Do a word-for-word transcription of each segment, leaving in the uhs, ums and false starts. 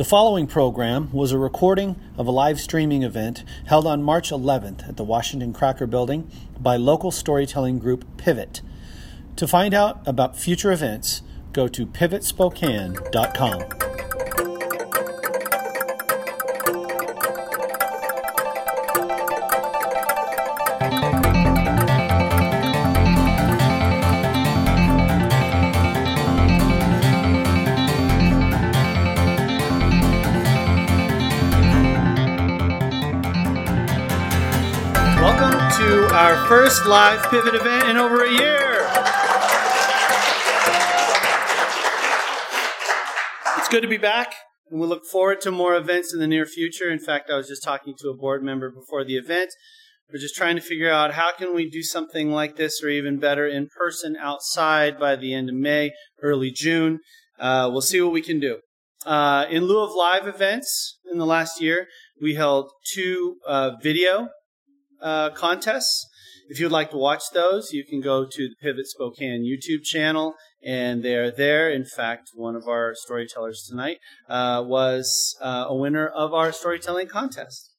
The following program was a recording of a live streaming event held on March eleventh at the Washington Cracker Building by local storytelling group Pivot. To find out about future events, go to pivot spokane dot com. Our first live Pivot event in over a year. It's good to be back, and we look forward to more events in the near future. In fact, I was just talking to a board member before the event. We're just trying to figure out how can we do something like this, or even better, in person outside by the end of May, early June. Uh, we'll see what we can do. Uh, in lieu of live events in the last year, we held two uh, video uh, contests. If you'd like to watch those, you can go to the Pivot Spokane YouTube channel, and they are there. In fact, one of our storytellers tonight uh, was uh, a winner of our storytelling contest.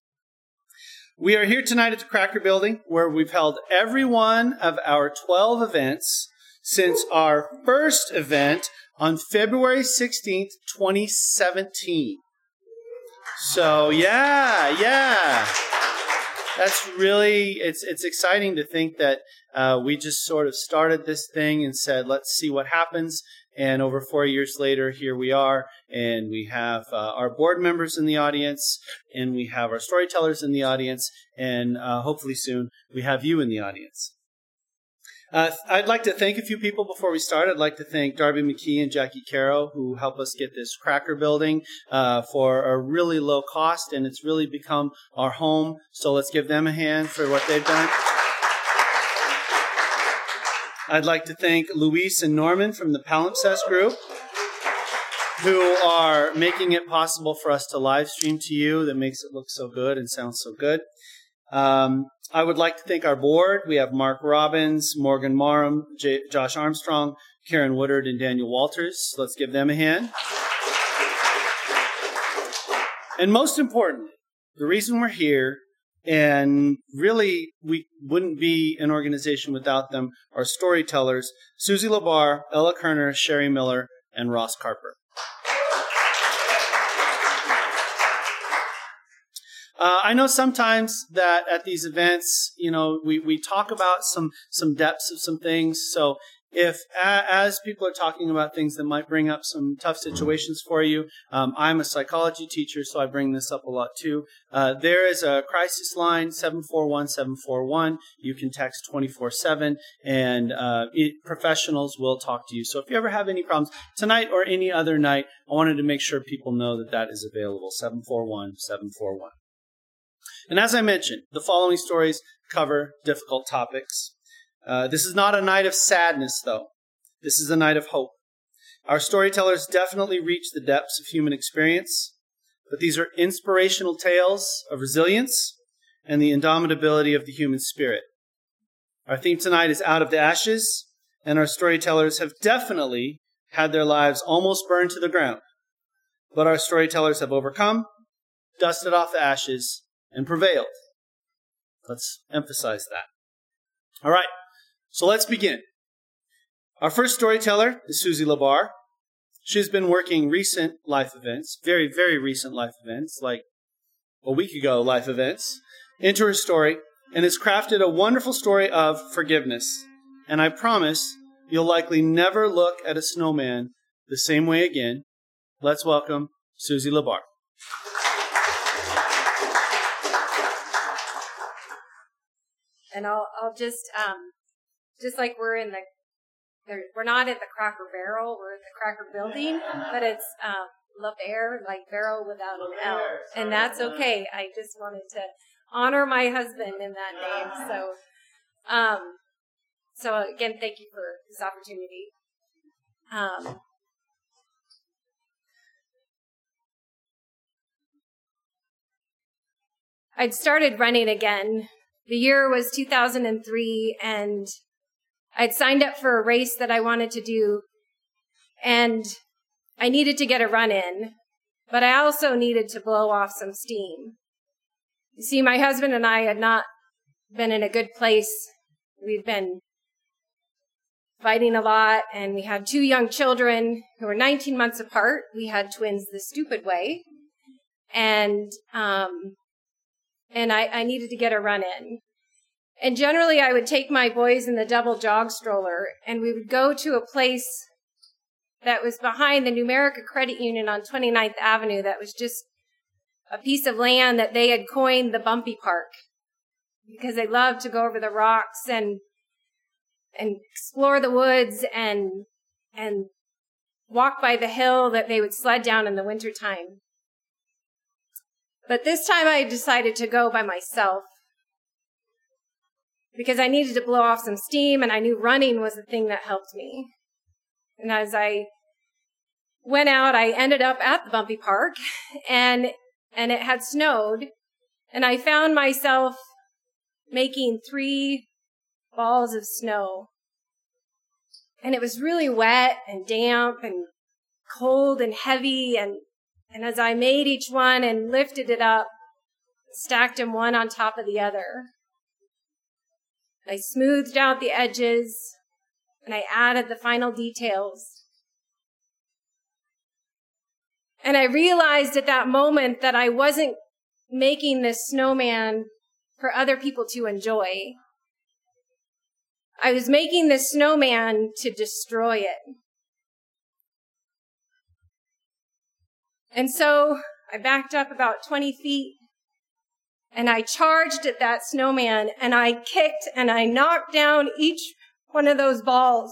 We are here tonight at the Cracker Building, where we've held every one of our twelve events since our first event on February sixteenth, twenty seventeen. So, yeah, yeah. That's really, it's it's exciting to think that uh, we just sort of started this thing and said, let's see what happens. And over four years later, here we are. And we have uh, our board members in the audience, and we have our storytellers in the audience, and uh, hopefully soon we have you in the audience. Uh, I'd like to thank a few people before we start. I'd like to thank Darby McKee and Jackie Caro, who help us get this Cracker Building uh, for a really low cost, and it's really become our home. So let's give them a hand for what they've done. I'd like to thank Luis and Norman from the Palimpsest Group, who are making it possible for us to live stream to you. That makes it look so good and sound so good. Um, I would like to thank our board. We have Mark Robbins, Morgan Marum, J- Josh Armstrong, Karen Woodard, and Daniel Walters. Let's give them a hand. And most importantly, the reason we're here, and really we wouldn't be an organization without them, are storytellers Susie Labar, Ella Kerner, Sherry Miller, and Ross Carper. Uh, I know sometimes that at these events, you know, we, we talk about some, some depths of some things. So if a, as people are talking about things that might bring up some tough situations for you, um, I'm a psychology teacher, so I bring this up a lot too. Uh, there is a crisis line, seven four one, seven four one. You can text twenty-four seven, and uh, it, professionals will talk to you. So if you ever have any problems tonight or any other night, I wanted to make sure people know that that is available, seven four one, seven four one. And as I mentioned, the following stories cover difficult topics. Uh, this is not a night of sadness, though. This is a night of hope. Our storytellers definitely reach the depths of human experience, but these are inspirational tales of resilience and the indomitability of the human spirit. Our theme tonight is Out of the Ashes, and our storytellers have definitely had their lives almost burned to the ground. But our storytellers have overcome, dusted off the ashes, and prevailed. Let's emphasize that. All right, so let's begin. Our first storyteller is Susie Labar. She's been working recent life events, very, very recent life events, like a week ago life events, into her story, and has crafted a wonderful story of forgiveness. And I promise you'll likely never look at a snowman the same way again. Let's welcome Susie Labar. And I'll, I'll just, um, just like we're in the, we're not at the Cracker Barrel, we're at the Cracker Building, but it's um, La Bear, like barrel without an L, and that's okay. I just wanted to honor my husband in that name. So, um, so again, thank you for this opportunity. Um, I'd started running again. The year was two thousand three, and I'd signed up for a race that I wanted to do, and I needed to get a run in, But I also needed to blow off some steam. You see, my husband and I had not been in a good place. We'd been fighting a lot, and we had two young children who were nineteen months apart. We had twins the stupid way. And um, and I, I needed to get a run in. And generally, I would take my boys in the double jog stroller, and we would go to a place that was behind the Numerica Credit Union on twenty-ninth Avenue that was just a piece of land that they had coined the Bumpy Park, because they loved to go over the rocks and and explore the woods and and walk by the hill that they would sled down in the wintertime. But this time I decided to go by myself because I needed to blow off some steam, and I knew running was the thing that helped me. And as I went out, I ended up at the Bumpy Park, and and it had snowed, and I found myself making three balls of snow. And it was really wet and damp and cold and heavy, and, and as I made each one and lifted it up, stacked them one on top of the other, I smoothed out the edges, and I added the final details. And I realized at that moment that I wasn't making this snowman for other people to enjoy. I was making this snowman to destroy it. And so I backed up about twenty feet, and I charged at that snowman, and I kicked and I knocked down each one of those balls.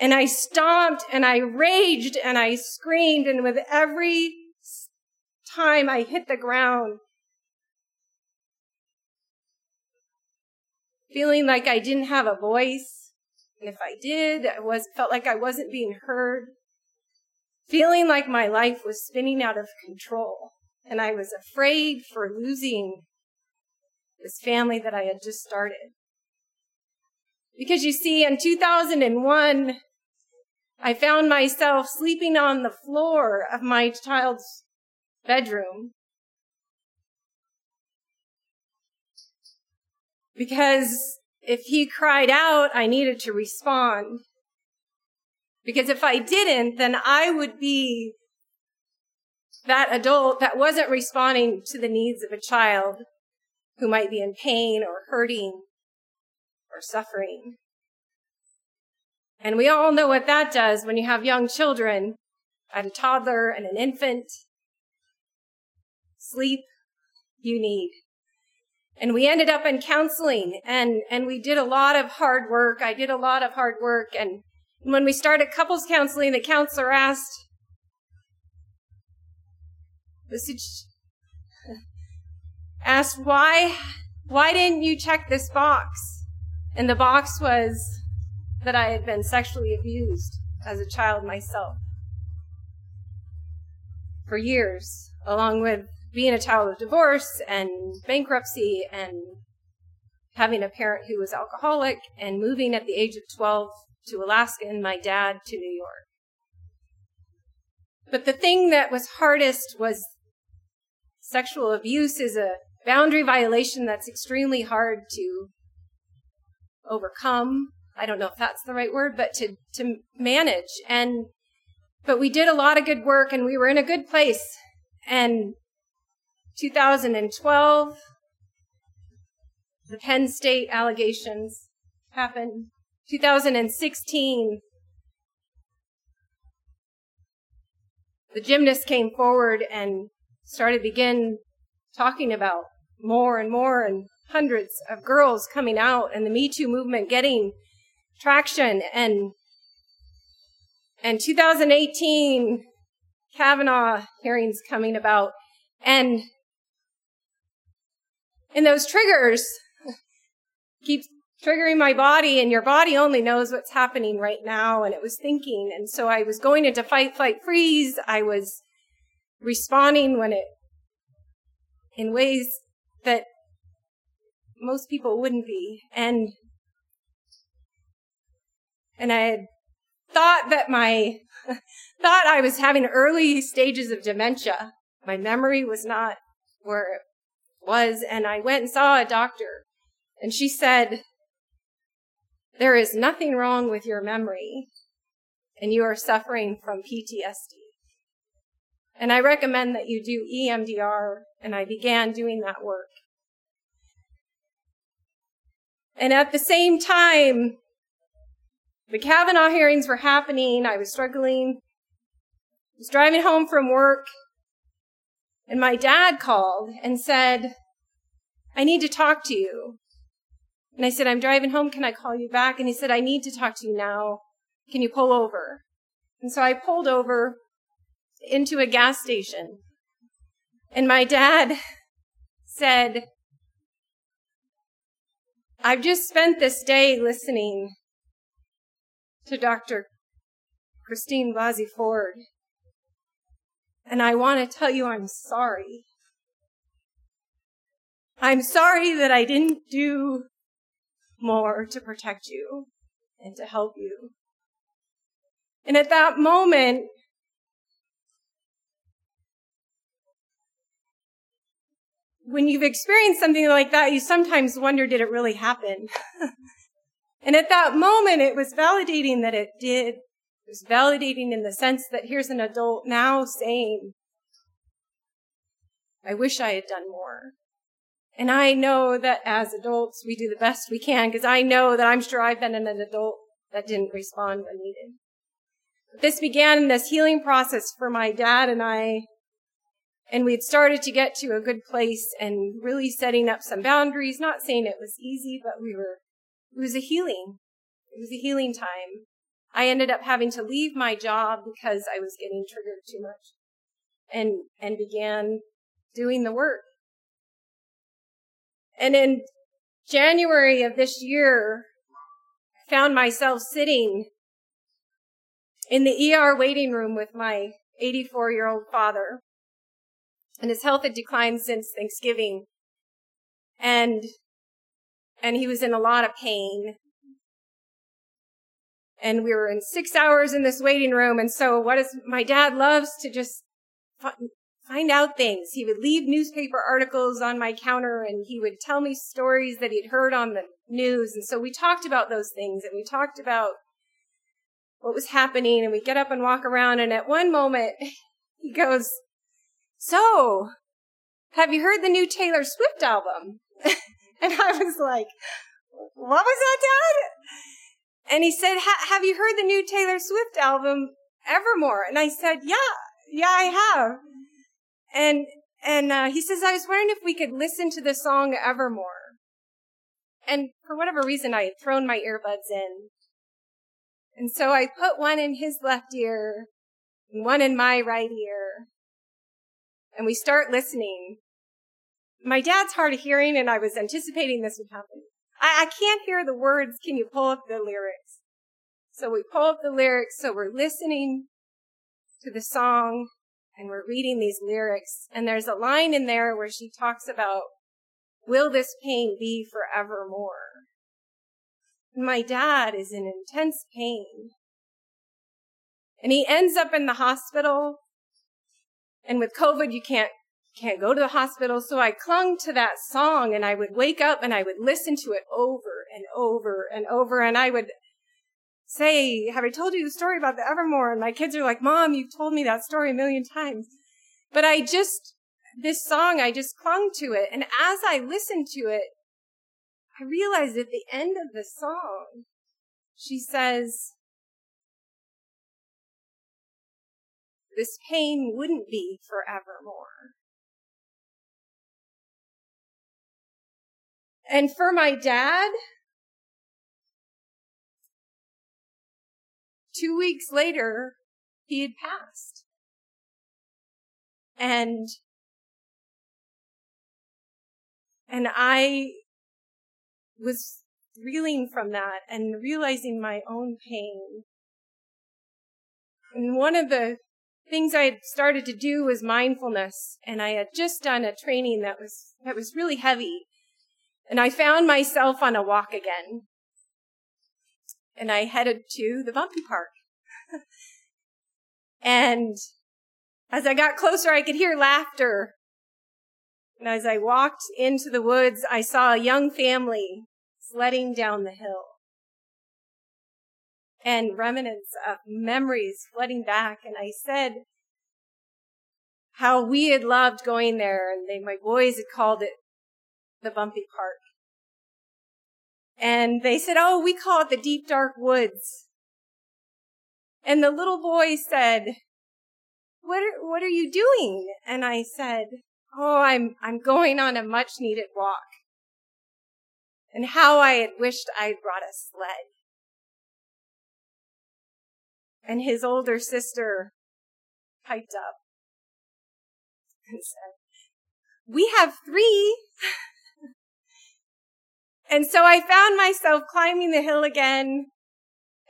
And I stomped and I raged and I screamed, and with every time I hit the ground, feeling like I didn't have a voice, and if I did, I was felt like I wasn't being heard, feeling like my life was spinning out of control, and I was afraid for losing this family that I had just started. Because you see, in two thousand one, I found myself sleeping on the floor of my child's bedroom because if he cried out, I needed to respond. Because if I didn't, then I would be that adult that wasn't responding to the needs of a child who might be in pain or hurting or suffering. And we all know what that does when you have young children. I had a toddler and an infant. Sleep you need. And we ended up in counseling, and, and we did a lot of hard work. I did a lot of hard work. And when we started couples counseling, the counselor asked, asked why, why didn't you check this box? And the box was that I had been sexually abused as a child myself for years, along with being a child of divorce and bankruptcy and having a parent who was alcoholic and moving at the age of twelve to Alaska and my dad to New York. But the thing that was hardest was sexual abuse is a boundary violation that's extremely hard to overcome. I don't know if that's the right word, but to, to manage. And, but we did a lot of good work, and we were in a good place. And two thousand twelve, the Penn State allegations happened. two thousand sixteen, the gymnast came forward and started begin talking about more and more, and hundreds of girls coming out, and the Me Too movement getting traction. And and two thousand eighteen, Kavanaugh hearings coming about. And And those triggers keep triggering my body, and your body only knows what's happening right now, and it was thinking. And so I was going into fight, flight, freeze. I was responding when it, in ways that most people wouldn't be. And, and I had thought that my, thought I was having early stages of dementia. My memory was not where it was, and I went and saw a doctor, and she said, there is nothing wrong with your memory, and you are suffering from P T S D. And I recommend that you do E M D R, and I began doing that work. And at the same time, the Kavanaugh hearings were happening. I was struggling. I was driving home from work, and my dad called and said, I need to talk to you. And I said, I'm driving home. Can I call you back? And he said, I need to talk to you now. Can you pull over? And so I pulled over into a gas station. And my dad said, I've just spent this day listening to Doctor Christine Blasey Ford, and I want to tell you I'm sorry. I'm sorry that I didn't do more to protect you and to help you. And at that moment, when you've experienced something like that, you sometimes wonder, did it really happen? And at that moment, it was validating that it did. It was validating in the sense that here's an adult now saying, I wish I had done more. And I know that as adults, we do the best we can, because I know that I'm sure I've been an adult that didn't respond when needed. But this began in this healing process for my dad and I, and we'd started to get to a good place and really setting up some boundaries, not saying it was easy, but we were It was a healing. It was a healing time. I ended up having to leave my job because I was getting triggered too much and and began doing the work. And in January of this year, I found myself sitting in the E R waiting room with my eighty-four-year-old father, and his health had declined since Thanksgiving. And And he was in a lot of pain. And we were in six hours in this waiting room. And so what is, my dad loves to just find out things. He would leave newspaper articles on my counter, and he would tell me stories that he'd heard on the news. And so we talked about those things, and we talked about what was happening, and we get up and walk around. And at one moment he goes, so have you heard the new Taylor Swift album? And I was like, what was that, Dad? And he said, have you heard the new Taylor Swift album, Evermore? And I said, yeah, yeah, I have. And and uh, he says, I was wondering if we could listen to the song Evermore. And for whatever reason, I had thrown my earbuds in. And so I put one in his left ear and one in my right ear. And we start listening. My dad's hard of hearing, and I was anticipating this would happen. I, I can't hear the words. Can you pull up the lyrics? So we pull up the lyrics. So we're listening to the song, and we're reading these lyrics. And there's a line in there where she talks about, will this pain be forevermore? My dad is in intense pain. And he ends up in the hospital. And with COVID, you can't can't go to the hospital. So I clung to that song, and I would wake up and I would listen to it over and over and over. And I would say, have I told you the story about the Evermore? And my kids are like, Mom, you've told me that story a million times. But I just, this song, I just clung to it. And as I listened to it, I realized at the end of the song, she says, this pain wouldn't be forevermore. And for my dad, two weeks later, he had passed. And, and I was reeling from that and realizing my own pain. And one of the things I had started to do was mindfulness. And I had just done a training that was, that was really heavy. And I found myself on a walk again. And I headed to the Bumpy Park. And as I got closer, I could hear laughter. And as I walked into the woods, I saw a young family sledding down the hill. And remnants of memories flooding back. And I said how we had loved going there. And they, my boys had called it the Bumpy Park. And they said, oh, we call it the deep, dark woods. And the little boy said, what are, what are you doing? And I said, oh, I'm, I'm going on a much needed walk. And how I had wished I'd brought a sled. And his older sister piped up and said, we have three. And so I found myself climbing the hill again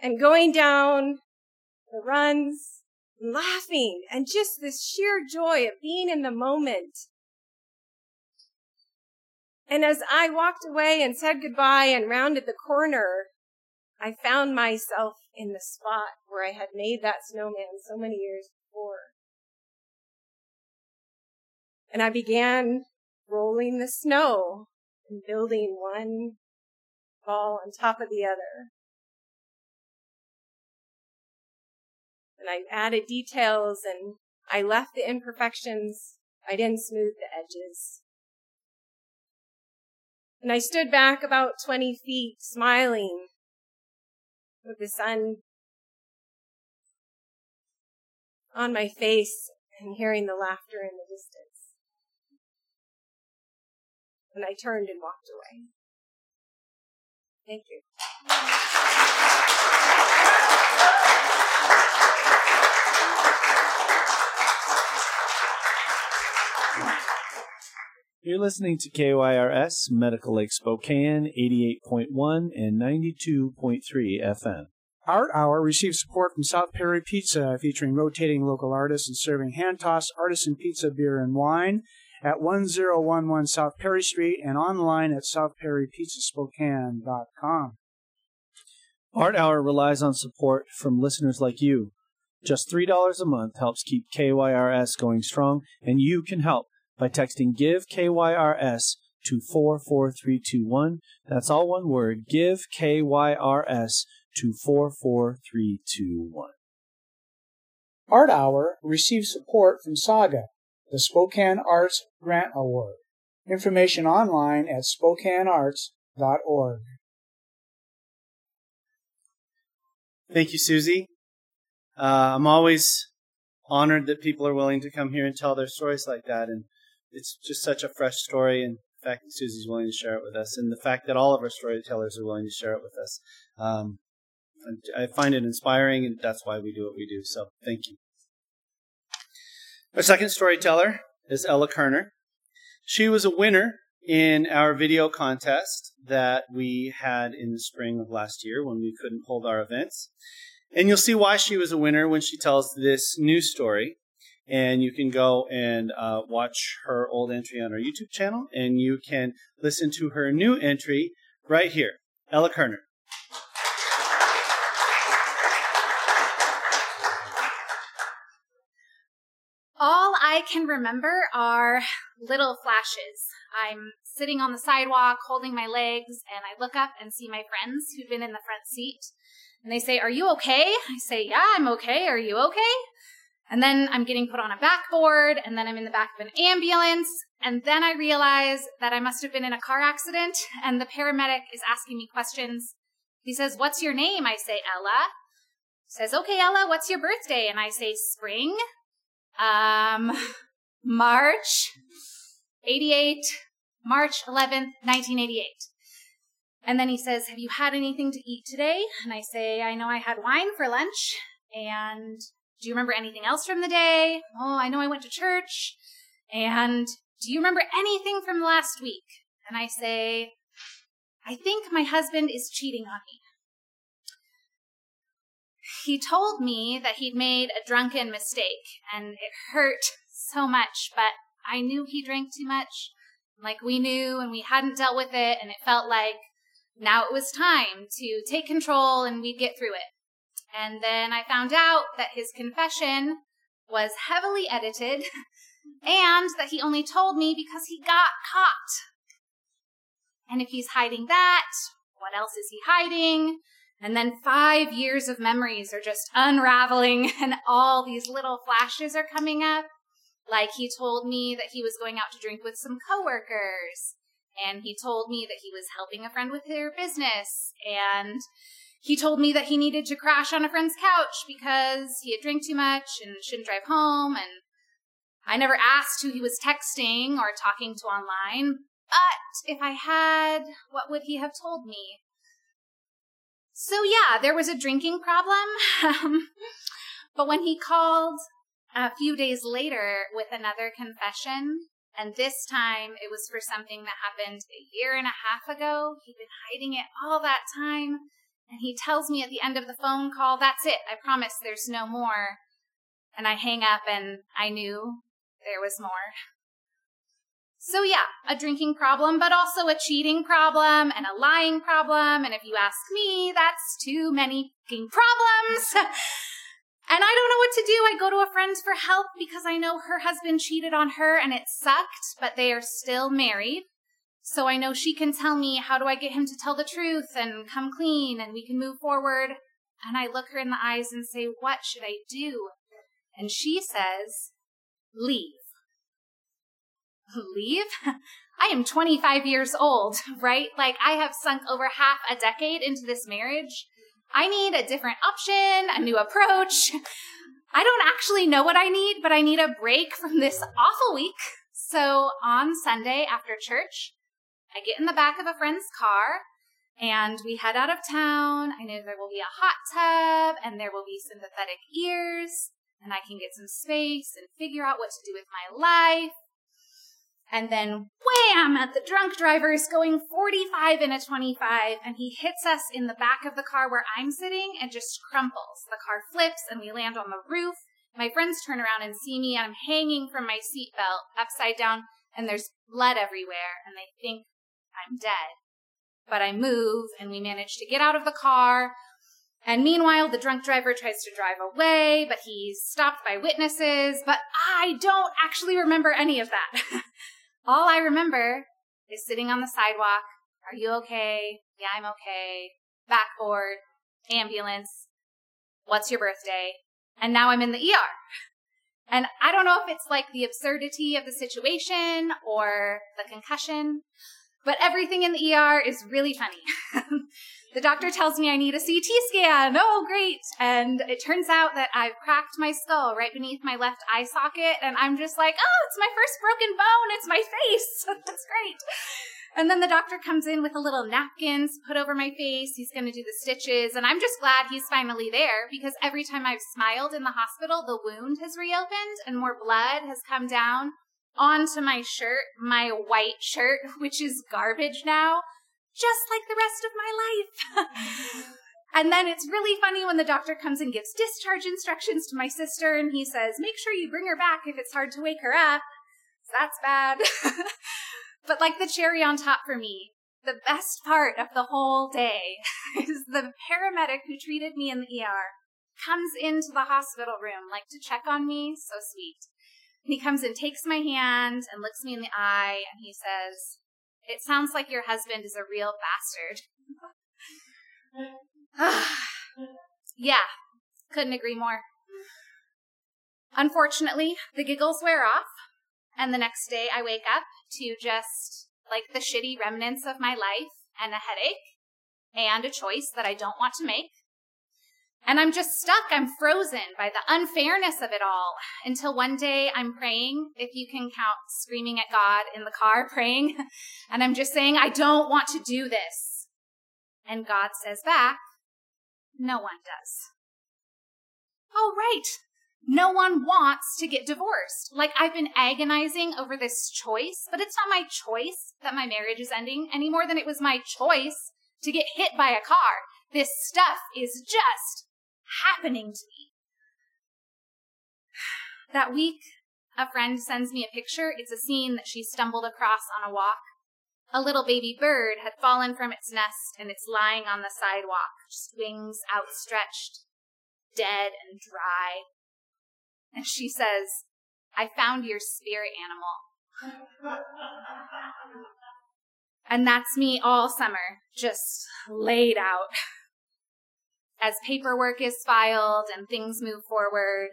and going down the runs and laughing and just this sheer joy of being in the moment. And as I walked away and said goodbye and rounded the corner, I found myself in the spot where I had made that snowman so many years before. And I began rolling the snow and building one ball on top of the other. And I added details, and I left the imperfections. I didn't smooth the edges. And I stood back about twenty feet, smiling with the sun on my face and hearing the laughter in the distance. And I turned and walked away. Thank you. You're listening to K Y R S, Medical Lake Spokane, eighty-eight point one and ninety-two point three F M. Art Hour receives support from South Perry Pizza, featuring rotating local artists and serving hand-tossed artisan pizza, beer, and wine at ten eleven South Perry Street and online at south perry pizza spokane dot com. Art Hour relies on support from listeners like you. Just three dollars a month helps keep K Y R S going strong, and you can help by texting GIVE K Y R S to four four three two one. That's all one word, GIVE K Y R S to four four three two one. Art Hour receives support from SAGA, the Spokane Arts Grant Award. Information online at spokane arts dot org. Thank you, Susie. Uh, I'm always honored that people are willing to come here and tell their stories like that, and it's just such a fresh story, and the fact that Susie's willing to share it with us, and the fact that all of our storytellers are willing to share it with us. Um, I find it inspiring, and that's why we do what we do, so thank you. Our second storyteller is Ella Kerner. She was a winner in our video contest that we had in the spring of last year when we couldn't hold our events. And you'll see why she was a winner when she tells this new story. And you can go and uh, watch her old entry on our YouTube channel, and you can listen to her new entry right here. Ella Kerner. All I can remember are little flashes. I'm sitting on the sidewalk, holding my legs, and I look up and see my friends who've been in the front seat. And they say, are you okay? I say, yeah, I'm okay. Are you okay? And then I'm getting put on a backboard, and then I'm in the back of an ambulance, and then I realize that I must have been in a car accident, and the paramedic is asking me questions. He says, what's your name? I say, Ella. He says, okay, Ella, what's your birthday? And I say, spring, um, March, eighty-eight, March eleventh, nineteen eighty-eight. And then he says, have you had anything to eat today? And I say, I know I had wine for lunch, and do you remember anything else from the day? Oh, I know I went to church. And do you remember anything from last week? And I say, I think my husband is cheating on me. He told me that he'd made a drunken mistake, and it hurt so much, but I knew he drank too much. Like, we knew, and we hadn't dealt with it, and it felt like now it was time to take control and we'd get through it. And then I found out that his confession was heavily edited and that he only told me because he got caught. And if he's hiding that, what else is he hiding? And then five years of memories are just unraveling and all these little flashes are coming up. Like, he told me that he was going out to drink with some coworkers, and he told me that he was helping a friend with their business, and he told me that he needed to crash on a friend's couch because he had drank too much and shouldn't drive home, and I never asked who he was texting or talking to online, but if I had, what would he have told me? So yeah, there was a drinking problem, but when he called a few days later with another confession, and this time it was for something that happened a year and a half ago. He'd been hiding it all that time. And he tells me at the end of the phone call, that's it. I promise there's no more. And I hang up and I knew there was more. So yeah, a drinking problem, but also a cheating problem and a lying problem. And if you ask me, that's too many fucking problems. And I don't know what to do. I go to a friend's for help because I know her husband cheated on her and it sucked, but they are still married. So I know she can tell me, how do I get him to tell the truth and come clean and we can move forward? And I look her in the eyes and say, what should I do? And she says, leave. Leave? I am twenty-five years old, right? Like, I have sunk over half a decade into this marriage. I need a different option, a new approach. I don't actually know what I need, but I need a break from this awful week. So on Sunday after church, I get in the back of a friend's car and we head out of town. I know there will be a hot tub and there will be sympathetic ears and I can get some space and figure out what to do with my life. And then wham, at the drunk driver is going forty-five in a twenty-five, and he hits us in the back of the car where I'm sitting and just crumples. The car flips, and we land on the roof. My friends turn around and see me, and I'm hanging from my seatbelt upside down, and there's blood everywhere, and they think I'm dead. But I move, and we manage to get out of the car. And meanwhile, the drunk driver tries to drive away, but he's stopped by witnesses. But I don't actually remember any of that. All I remember is sitting on the sidewalk. Are you okay? Yeah, I'm okay. Backboard, ambulance. What's your birthday? And now I'm in the E R. And I don't know if it's like the absurdity of the situation or the concussion, but everything in the E R is really funny. The doctor tells me I need a C T scan. Oh, great. And it turns out that I've cracked my skull right beneath my left eye socket. And I'm just like, oh, it's my first broken bone. It's my face. That's great. And then the doctor comes in with a little napkins put over my face. He's going to do the stitches. And I'm just glad he's finally there, because every time I've smiled in the hospital, the wound has reopened and more blood has come down onto my shirt, my white shirt, which is garbage now, just like the rest of my life. And then it's really funny when the doctor comes and gives discharge instructions to my sister, and he says, make sure you bring her back if it's hard to wake her up. So that's bad. But like the cherry on top for me, the best part of the whole day is the paramedic who treated me in the E R comes into the hospital room, like, to check on me. So sweet. And he comes and takes my hand and looks me in the eye, and he says, it sounds like your husband is a real bastard. Yeah, couldn't agree more. Unfortunately, the giggles wear off, and the next day I wake up to just, like, the shitty remnants of my life and a headache and a choice that I don't want to make. And I'm just stuck. I'm frozen by the unfairness of it all until one day I'm praying, if you can count screaming at God in the car, praying. And I'm just saying, I don't want to do this. And God says back, no one does. Oh, right. No one wants to get divorced. Like, I've been agonizing over this choice, but it's not my choice that my marriage is ending any more than it was my choice to get hit by a car. This stuff is just happening to me. That week, a friend sends me a picture. It's a scene that she stumbled across on a walk. A little baby bird had fallen from its nest, and it's lying on the sidewalk, just wings outstretched. dead and dry. And she says, I found your spirit animal. And that's me all summer, just laid out. As paperwork is filed and things move forward,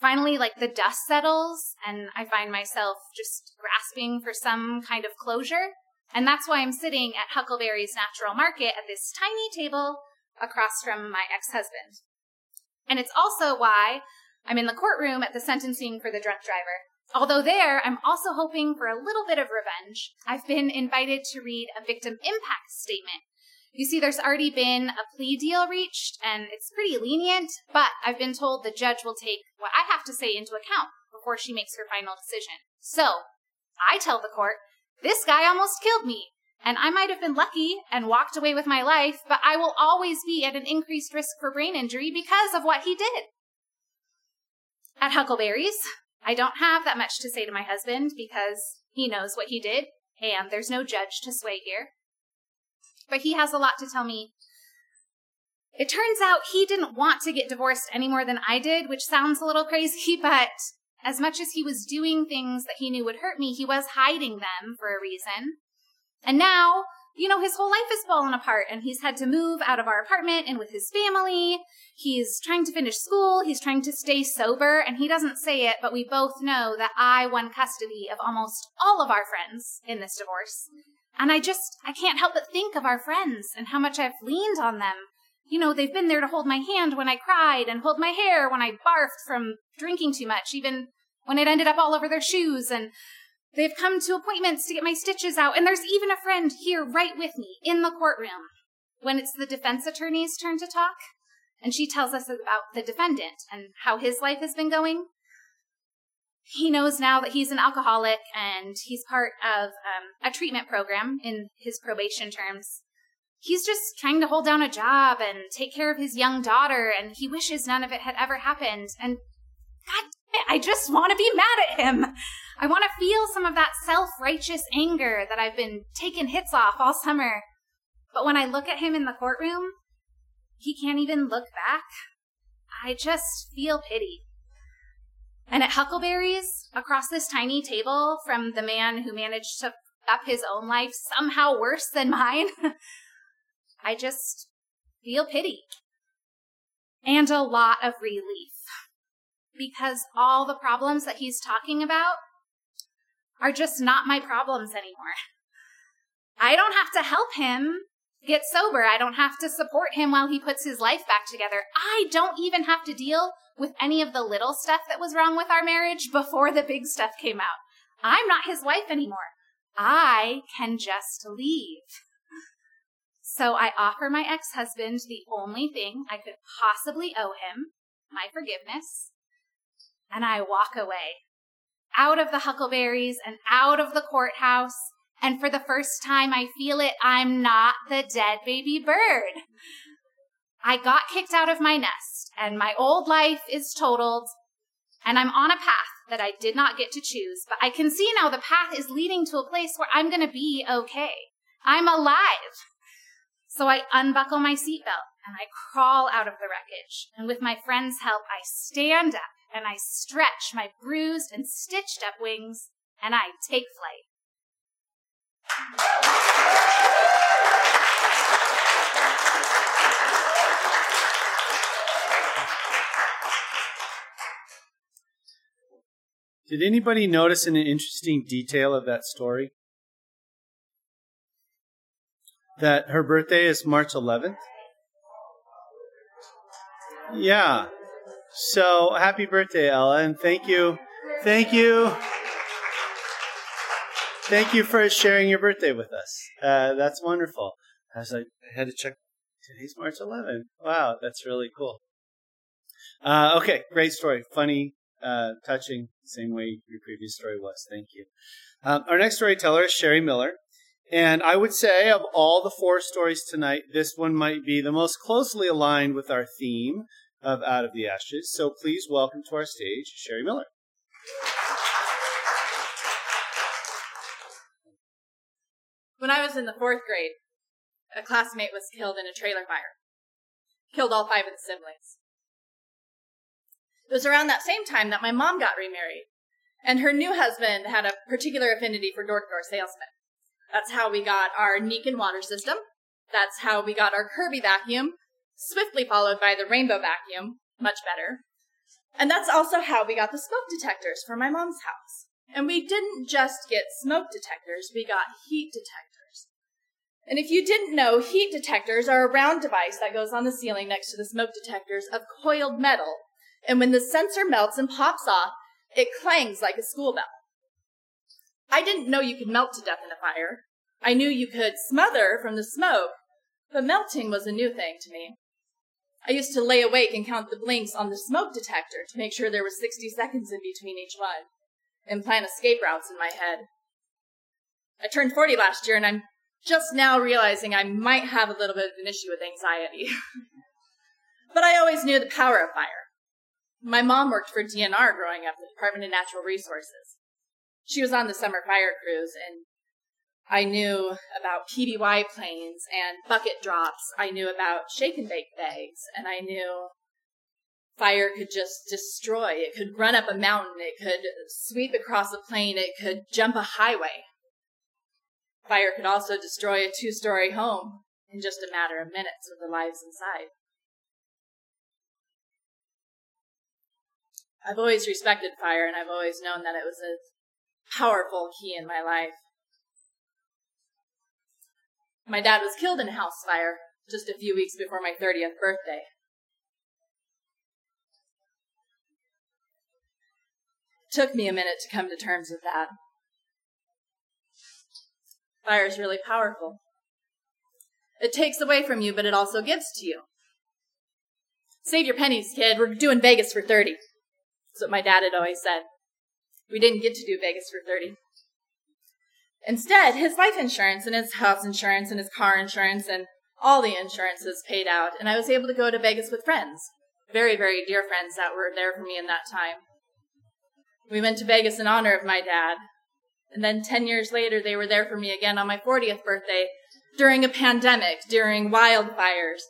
finally, like, the dust settles, and I find myself just grasping for some kind of closure. And that's why I'm sitting at Huckleberry's Natural Market at this tiny table across from my ex-husband. And it's also why I'm in the courtroom at the sentencing for the drunk driver. Although there, I'm also hoping for a little bit of revenge. I've been invited to read a victim impact statement. You see, there's already been a plea deal reached, and it's pretty lenient, but I've been told the judge will take what I have to say into account before she makes her final decision. So, I tell the court, this guy almost killed me, and I might have been lucky and walked away with my life, but I will always be at an increased risk for brain injury because of what he did. At Huckleberry's, I don't have that much to say to my husband because he knows what he did, and there's no judge to sway here. But he has a lot to tell me. It turns out he didn't want to get divorced any more than I did, which sounds a little crazy, but as much as he was doing things that he knew would hurt me, he was hiding them for a reason. And now, you know, his whole life has fallen apart, and he's had to move out of our apartment and with his family. He's trying to finish school. He's trying to stay sober, and he doesn't say it, but we both know that I won custody of almost all of our friends in this divorce. And I just, I can't help but think of our friends and how much I've leaned on them. You know, they've been there to hold my hand when I cried and hold my hair when I barfed from drinking too much, even when it ended up all over their shoes. And they've come to appointments to get my stitches out. And there's even a friend here right with me in the courtroom when it's the defense attorney's turn to talk. And she tells us about the defendant and how his life has been going. He knows now that he's an alcoholic and he's part of um, a treatment program in his probation terms. He's just trying to hold down a job and take care of his young daughter, and he wishes none of it had ever happened. And God damn it, I just want to be mad at him. I want to feel some of that self-righteous anger that I've been taking hits off all summer. But when I look at him in the courtroom, he can't even look back. I just feel pity. And at Huckleberry's, across this tiny table from the man who managed to f- up his own life somehow worse than mine, I just feel pity. And a lot of relief. Because all the problems that he's talking about are just not my problems anymore. I don't have to help him get sober. I don't have to support him while he puts his life back together. I don't even have to deal with any of the little stuff that was wrong with our marriage before the big stuff came out. I'm not his wife anymore. I can just leave. So I offer my ex-husband the only thing I could possibly owe him, my forgiveness, and I walk away, out of the Huckleberry's and out of the courthouse, and for the first time I feel it, I'm not the dead baby bird. I got kicked out of my nest, and my old life is totaled, and I'm on a path that I did not get to choose. But I can see now the path is leading to a place where I'm going to be okay. I'm alive. So I unbuckle my seatbelt, and I crawl out of the wreckage. And with my friend's help, I stand up, and I stretch my bruised and stitched-up wings, and I take flight. Did anybody notice an interesting detail of that story? That her birthday is March eleventh? Yeah. So, happy birthday, Ella, and thank you. Thank you. Thank you for sharing your birthday with us. Uh, that's wonderful. I was like, I had to check. Today's March eleventh. Wow, that's really cool. Uh, okay, great story. Funny. Uh, touching, same way your previous story was. Thank you. Um, our next storyteller is Sherry Miller. And I would say of all the four stories tonight, this one might be the most closely aligned with our theme of Out of the Ashes. So please welcome to our stage, Sherry Miller. When I was in the fourth grade, a classmate was killed in a trailer fire. Killed all five of the siblings. It was around that same time that my mom got remarried, and her new husband had a particular affinity for door-to-door salesmen. That's how we got our Neekin water system. That's how we got our Kirby vacuum, swiftly followed by the Rainbow vacuum, much better. And that's also how we got the smoke detectors for my mom's house. And we didn't just get smoke detectors, we got heat detectors. And if you didn't know, heat detectors are a round device that goes on the ceiling next to the smoke detectors of coiled metal. And when the sensor melts and pops off, it clangs like a school bell. I didn't know you could melt to death in a fire. I knew you could smother from the smoke, but melting was a new thing to me. I used to lay awake and count the blinks on the smoke detector to make sure there were sixty seconds in between each one, and plan escape routes in my head. I turned forty last year, and I'm just now realizing I might have a little bit of an issue with anxiety. But I always knew the power of fire. My mom worked for D N R growing up, the Department of Natural Resources. She was on the summer fire crews, and I knew about P B Y planes and bucket drops. I knew about shake and bake bags, and I knew fire could just destroy. It could run up a mountain. It could sweep across a plain. It could jump a highway. Fire could also destroy a two-story home in just a matter of minutes with the lives inside. I've always respected fire, and I've always known that it was a powerful key in my life. My dad was killed in a house fire just a few weeks before my thirtieth birthday. It took me a minute to come to terms with that. Fire is really powerful. It takes away from you, but it also gives to you. Save your pennies, kid. We're doing Vegas for thirty. That's what my dad had always said. We didn't get to do Vegas for thirty. Instead, his life insurance and his house insurance and his car insurance and all the insurances paid out, and I was able to go to Vegas with friends, very, very dear friends that were there for me in that time. We went to Vegas in honor of my dad, and then ten years later, they were there for me again on my fortieth birthday during a pandemic, during wildfires.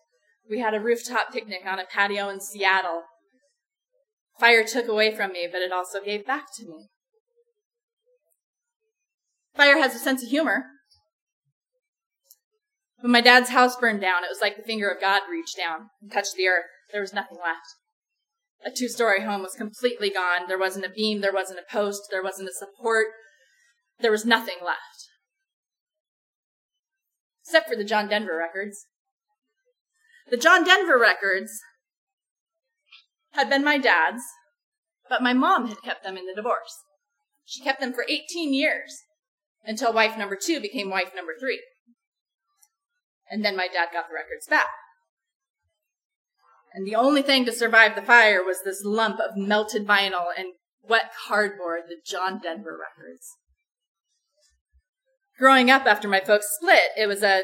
We had a rooftop picnic on a patio in Seattle. Fire took away from me, but it also gave back to me. Fire has a sense of humor. When my dad's house burned down, it was like the finger of God reached down and touched the earth. There was nothing left. A two-story home was completely gone. There wasn't a beam. There wasn't a post. There wasn't a support. There was nothing left. Except for the John Denver records. The John Denver records had been my dad's, but my mom had kept them in the divorce. She kept them for eighteen years. Until wife number two became wife number three. And then my dad got the records back. And the only thing to survive the fire was this lump of melted vinyl and wet cardboard, the John Denver records. Growing up after my folks split, it was a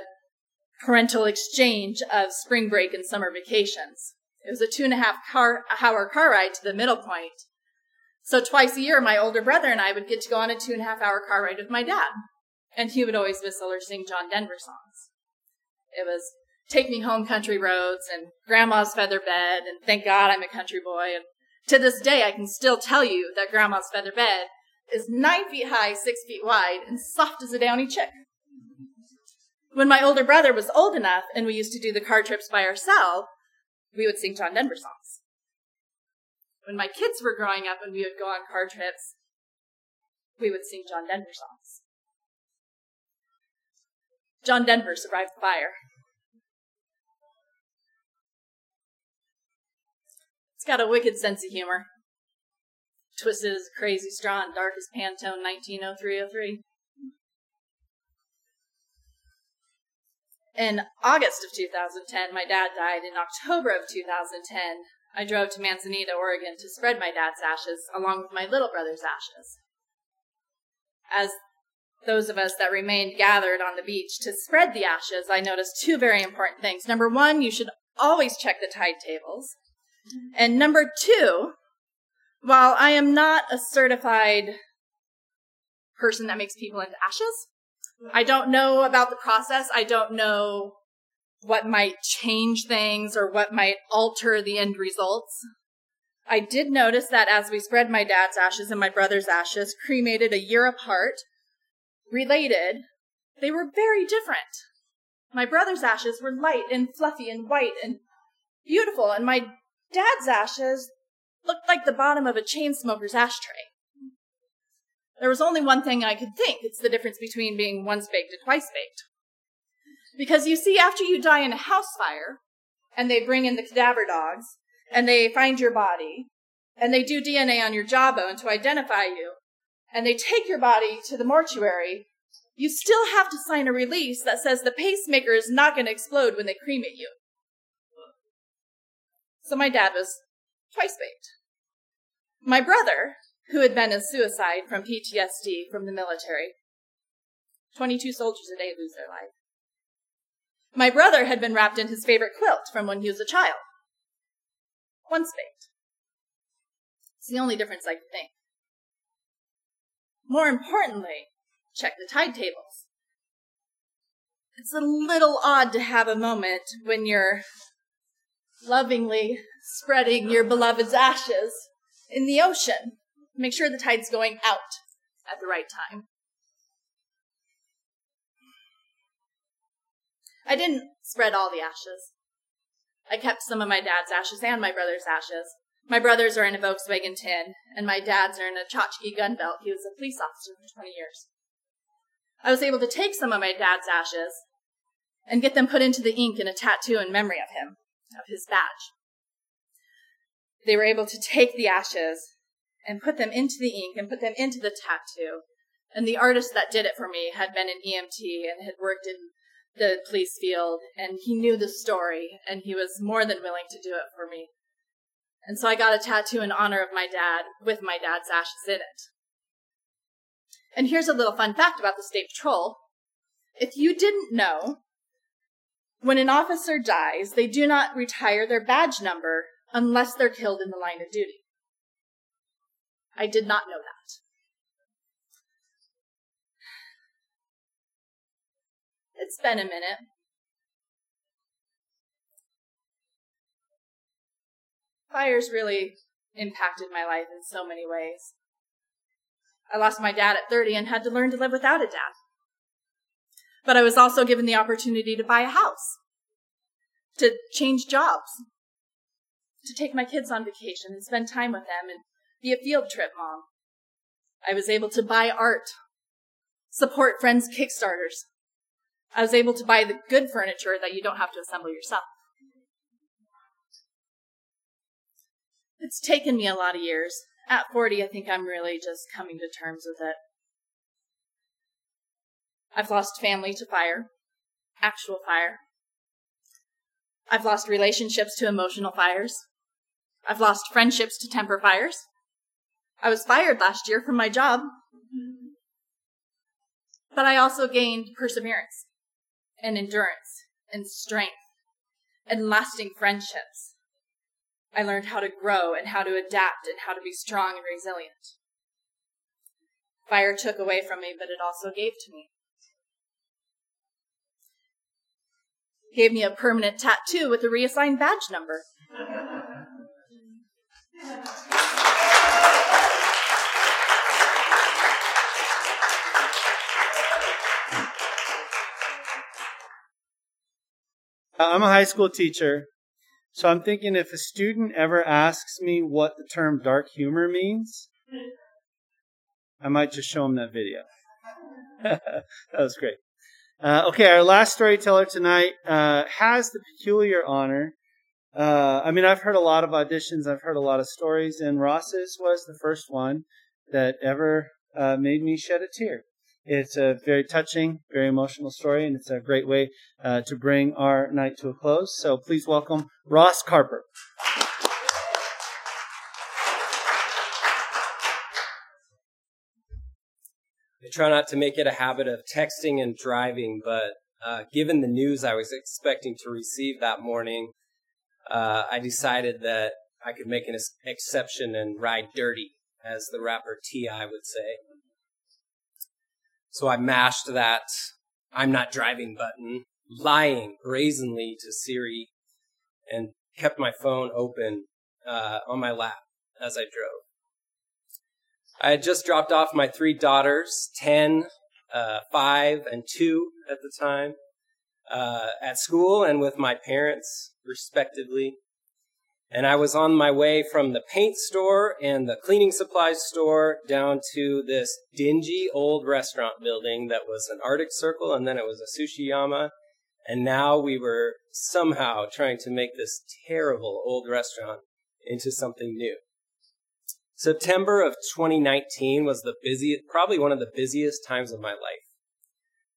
parental exchange of spring break and summer vacations. It was a two and a half car, hour car ride to the middle point. So twice a year, my older brother and I would get to go on a two and a half hour car ride with my dad. And he would always whistle or sing John Denver songs. It was Take Me Home Country Roads and Grandma's Feather Bed and Thank God I'm a Country Boy. And to this day, I can still tell you that Grandma's Feather Bed is nine feet high, six feet wide, and soft as a downy chick. When my older brother was old enough and we used to do the car trips by ourselves, we would sing John Denver songs. When my kids were growing up and we would go on car trips, we would sing John Denver songs. John Denver survived the fire. It's got a wicked sense of humor. Twisted as a crazy straw and dark as Pantone nineteen oh three oh three. In August of two thousand ten, my dad died. In October of two thousand ten, I drove to Manzanita, Oregon, to spread my dad's ashes along with my little brother's ashes. As those of us that remained gathered on the beach to spread the ashes, I noticed two very important things. Number one, you should always check the tide tables. And number two, while I am not a certified person that makes people into ashes, I don't know about the process. I don't know what might change things or what might alter the end results. I did notice that as we spread my dad's ashes and my brother's ashes, cremated a year apart, related, they were very different. My brother's ashes were light and fluffy and white and beautiful, and my dad's ashes looked like the bottom of a chain smoker's ashtray. There was only one thing I could think. It's the difference between being once baked and twice baked. Because you see, after you die in a house fire, and they bring in the cadaver dogs, and they find your body, and they do D N A on your jawbone to identify you, and they take your body to the mortuary, you still have to sign a release that says the pacemaker is not going to explode when they cremate you. So my dad was twice baked. My brother, who had been in suicide from P T S D from the military, twenty-two soldiers a day lose their life. My brother had been wrapped in his favorite quilt from when he was a child. Once baked. It's the only difference I can think. More importantly, check the tide tables. It's a little odd to have a moment when you're lovingly spreading your beloved's ashes in the ocean. Make sure the tide's going out at the right time. I didn't spread all the ashes. I kept some of my dad's ashes and my brother's ashes. My brothers are in a Volkswagen tin, and my dad's are in a tchotchke gun belt. He was a police officer for twenty years. I was able to take some of my dad's ashes and get them put into the ink in a tattoo in memory of him, of his badge. They were able to take the ashes and put them into the ink and put them into the tattoo. And the artist that did it for me had been an E M T and had worked in the police field, and he knew the story, and he was more than willing to do it for me. And so I got a tattoo in honor of my dad with my dad's ashes in it. And here's a little fun fact about the state patrol. If you didn't know, when an officer dies, they do not retire their badge number unless they're killed in the line of duty. I did not know that. It's been a minute. Fires really impacted my life in so many ways. I lost my dad at thirty and had to learn to live without a dad. But I was also given the opportunity to buy a house, to change jobs, to take my kids on vacation and spend time with them and be a field trip mom. I was able to buy art, support friends' Kickstarters. I was able to buy the good furniture that you don't have to assemble yourself. It's taken me a lot of years. At forty, I think I'm really just coming to terms with it. I've lost family to fire, actual fire. I've lost relationships to emotional fires. I've lost friendships to temper fires. I was fired last year from my job. But I also gained perseverance and endurance and strength and lasting friendships. I learned how to grow and how to adapt and how to be strong and resilient. Fire took away from me, but it also gave to me. It gave me a permanent tattoo with a reassigned badge number. I'm a high school teacher, so I'm thinking if a student ever asks me what the term dark humor means, I might just show them that video. That was great. Uh, okay, our last storyteller tonight uh, has the peculiar honor. Uh, I mean, I've heard a lot of auditions. I've heard a lot of stories, and Ross's was the first one that ever uh, made me shed a tear. It's a very touching, very emotional story, and it's a great way uh, to bring our night to a close. So please welcome Ross Carper. I try not to make it a habit of texting and driving, but uh, given the news I was expecting to receive that morning, uh, I decided that I could make an ex- exception and ride dirty, as the rapper T I would say. So I mashed that I'm not driving button, lying brazenly to Siri, and kept my phone open uh, on my lap as I drove. I had just dropped off my three daughters, ten, uh, five, and two at the time, uh, at school and with my parents, respectively. And I was on my way from the paint store and the cleaning supplies store down to this dingy old restaurant building that was an Arctic Circle, and then it was a Sushiyama. And now we were somehow trying to make this terrible old restaurant into something new. September of twenty nineteen was the busiest, probably one of the busiest times of my life.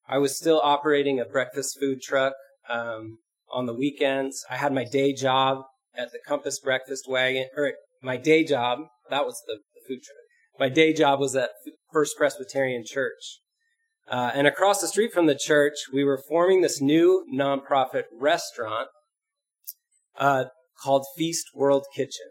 I was still operating a breakfast food truck um, on the weekends. I had my day job at the Compass Breakfast Wagon, or my day job, that was the, the food truck. My day job was at First Presbyterian Church. Uh, and across the street from the church, we were forming this new nonprofit restaurant uh, called Feast World Kitchen.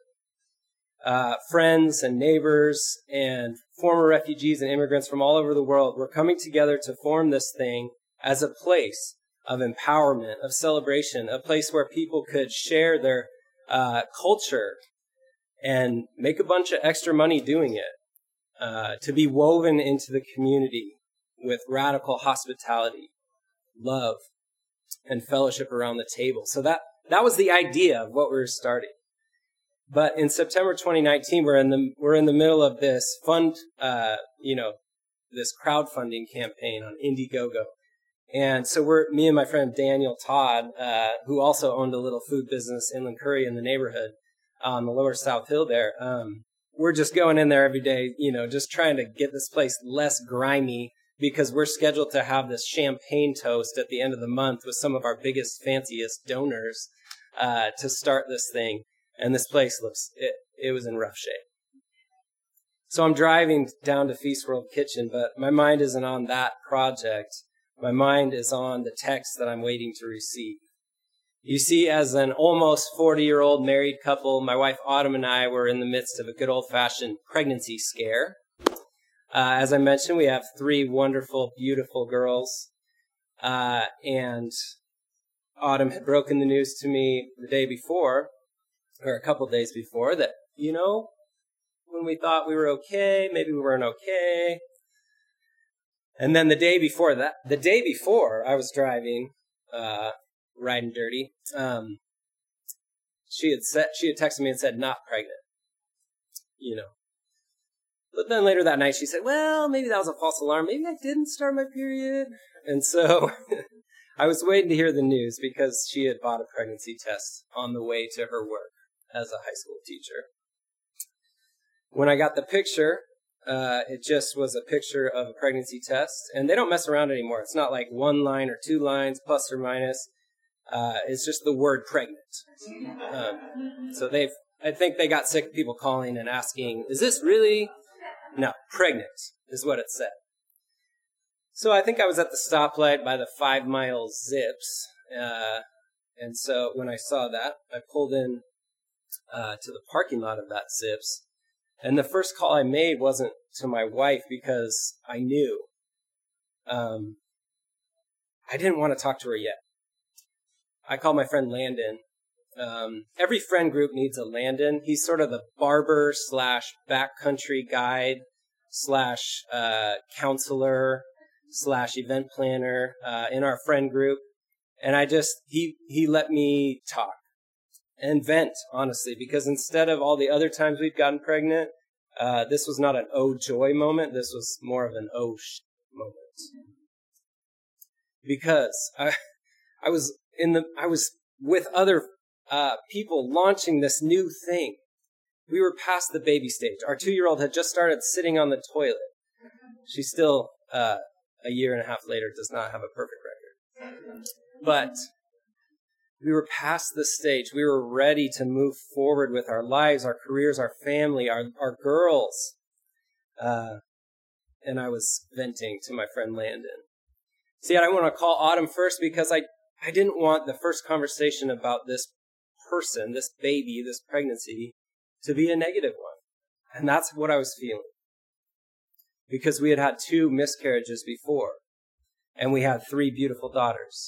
Uh, friends and neighbors and former refugees and immigrants from all over the world were coming together to form this thing as a place of empowerment, of celebration, a place where people could share their Uh, culture and make a bunch of extra money doing it, uh, to be woven into the community with radical hospitality, love, and fellowship around the table. So that, that was the idea of what we were starting. But in September twenty nineteen, we're in the, we're in the middle of this fund, uh, you know, this crowdfunding campaign on Indiegogo. And so we're, me and my friend Daniel Todd, uh, who also owned a little food business, Inland Curry, in the neighborhood on the lower South Hill there. Um, we're just going in there every day, you know, just trying to get this place less grimy, because we're scheduled to have this champagne toast at the end of the month with some of our biggest, fanciest donors, uh, to start this thing. And this place looks, it, it was in rough shape. So I'm driving down to Feast World Kitchen, but my mind isn't on that project. My mind is on the text that I'm waiting to receive. You see, as an almost forty-year-old married couple, my wife Autumn and I were in the midst of a good old-fashioned pregnancy scare. Uh, as I mentioned, we have three wonderful, beautiful girls. Uh, and Autumn had broken the news to me the day before, or a couple days before, that, you know, when we thought we were okay, maybe we weren't okay. And then the day before that, the day before I was driving, uh, riding dirty, um, she had said, she had texted me and said, not pregnant, you know. But then later that night she said, well, maybe that was a false alarm. Maybe I didn't start my period. And so I was waiting to hear the news, because she had bought a pregnancy test on the way to her work as a high school teacher. When I got the picture, Uh, it just was a picture of a pregnancy test, and they don't mess around anymore. It's not like one line or two lines, plus or minus. Uh, it's just the word pregnant. Um, so they've, I think they got sick of people calling and asking, is this really? No, pregnant is what it said. So I think I was at the stoplight by the five mile zips. Uh, and so when I saw that, I pulled in, uh, to the parking lot of that zips. And the first call I made wasn't to my wife, because I knew um, I didn't want to talk to her yet. I called my friend Landon. Um, every friend group needs a Landon. He's sort of the barber slash backcountry guide slash uh, counselor slash event planner uh, in our friend group. And I just, he he let me talk. And vent, honestly, because instead of all the other times we've gotten pregnant, uh, this was not an oh joy moment. This was more of an oh shit moment. Because I, I was in the, I was with other uh, people launching this new thing. We were past the baby stage. Our two-year-old had just started sitting on the toilet. She still, uh, a year and a half later, does not have a perfect record. But we were past the stage. We were ready to move forward with our lives, our careers, our family, our, our girls. Uh, and I was venting to my friend Landon. See, I don't want to call Autumn first, because I, I didn't want the first conversation about this person, this baby, this pregnancy, to be a negative one. And that's what I was feeling. Because we had had two miscarriages before, and we had three beautiful daughters.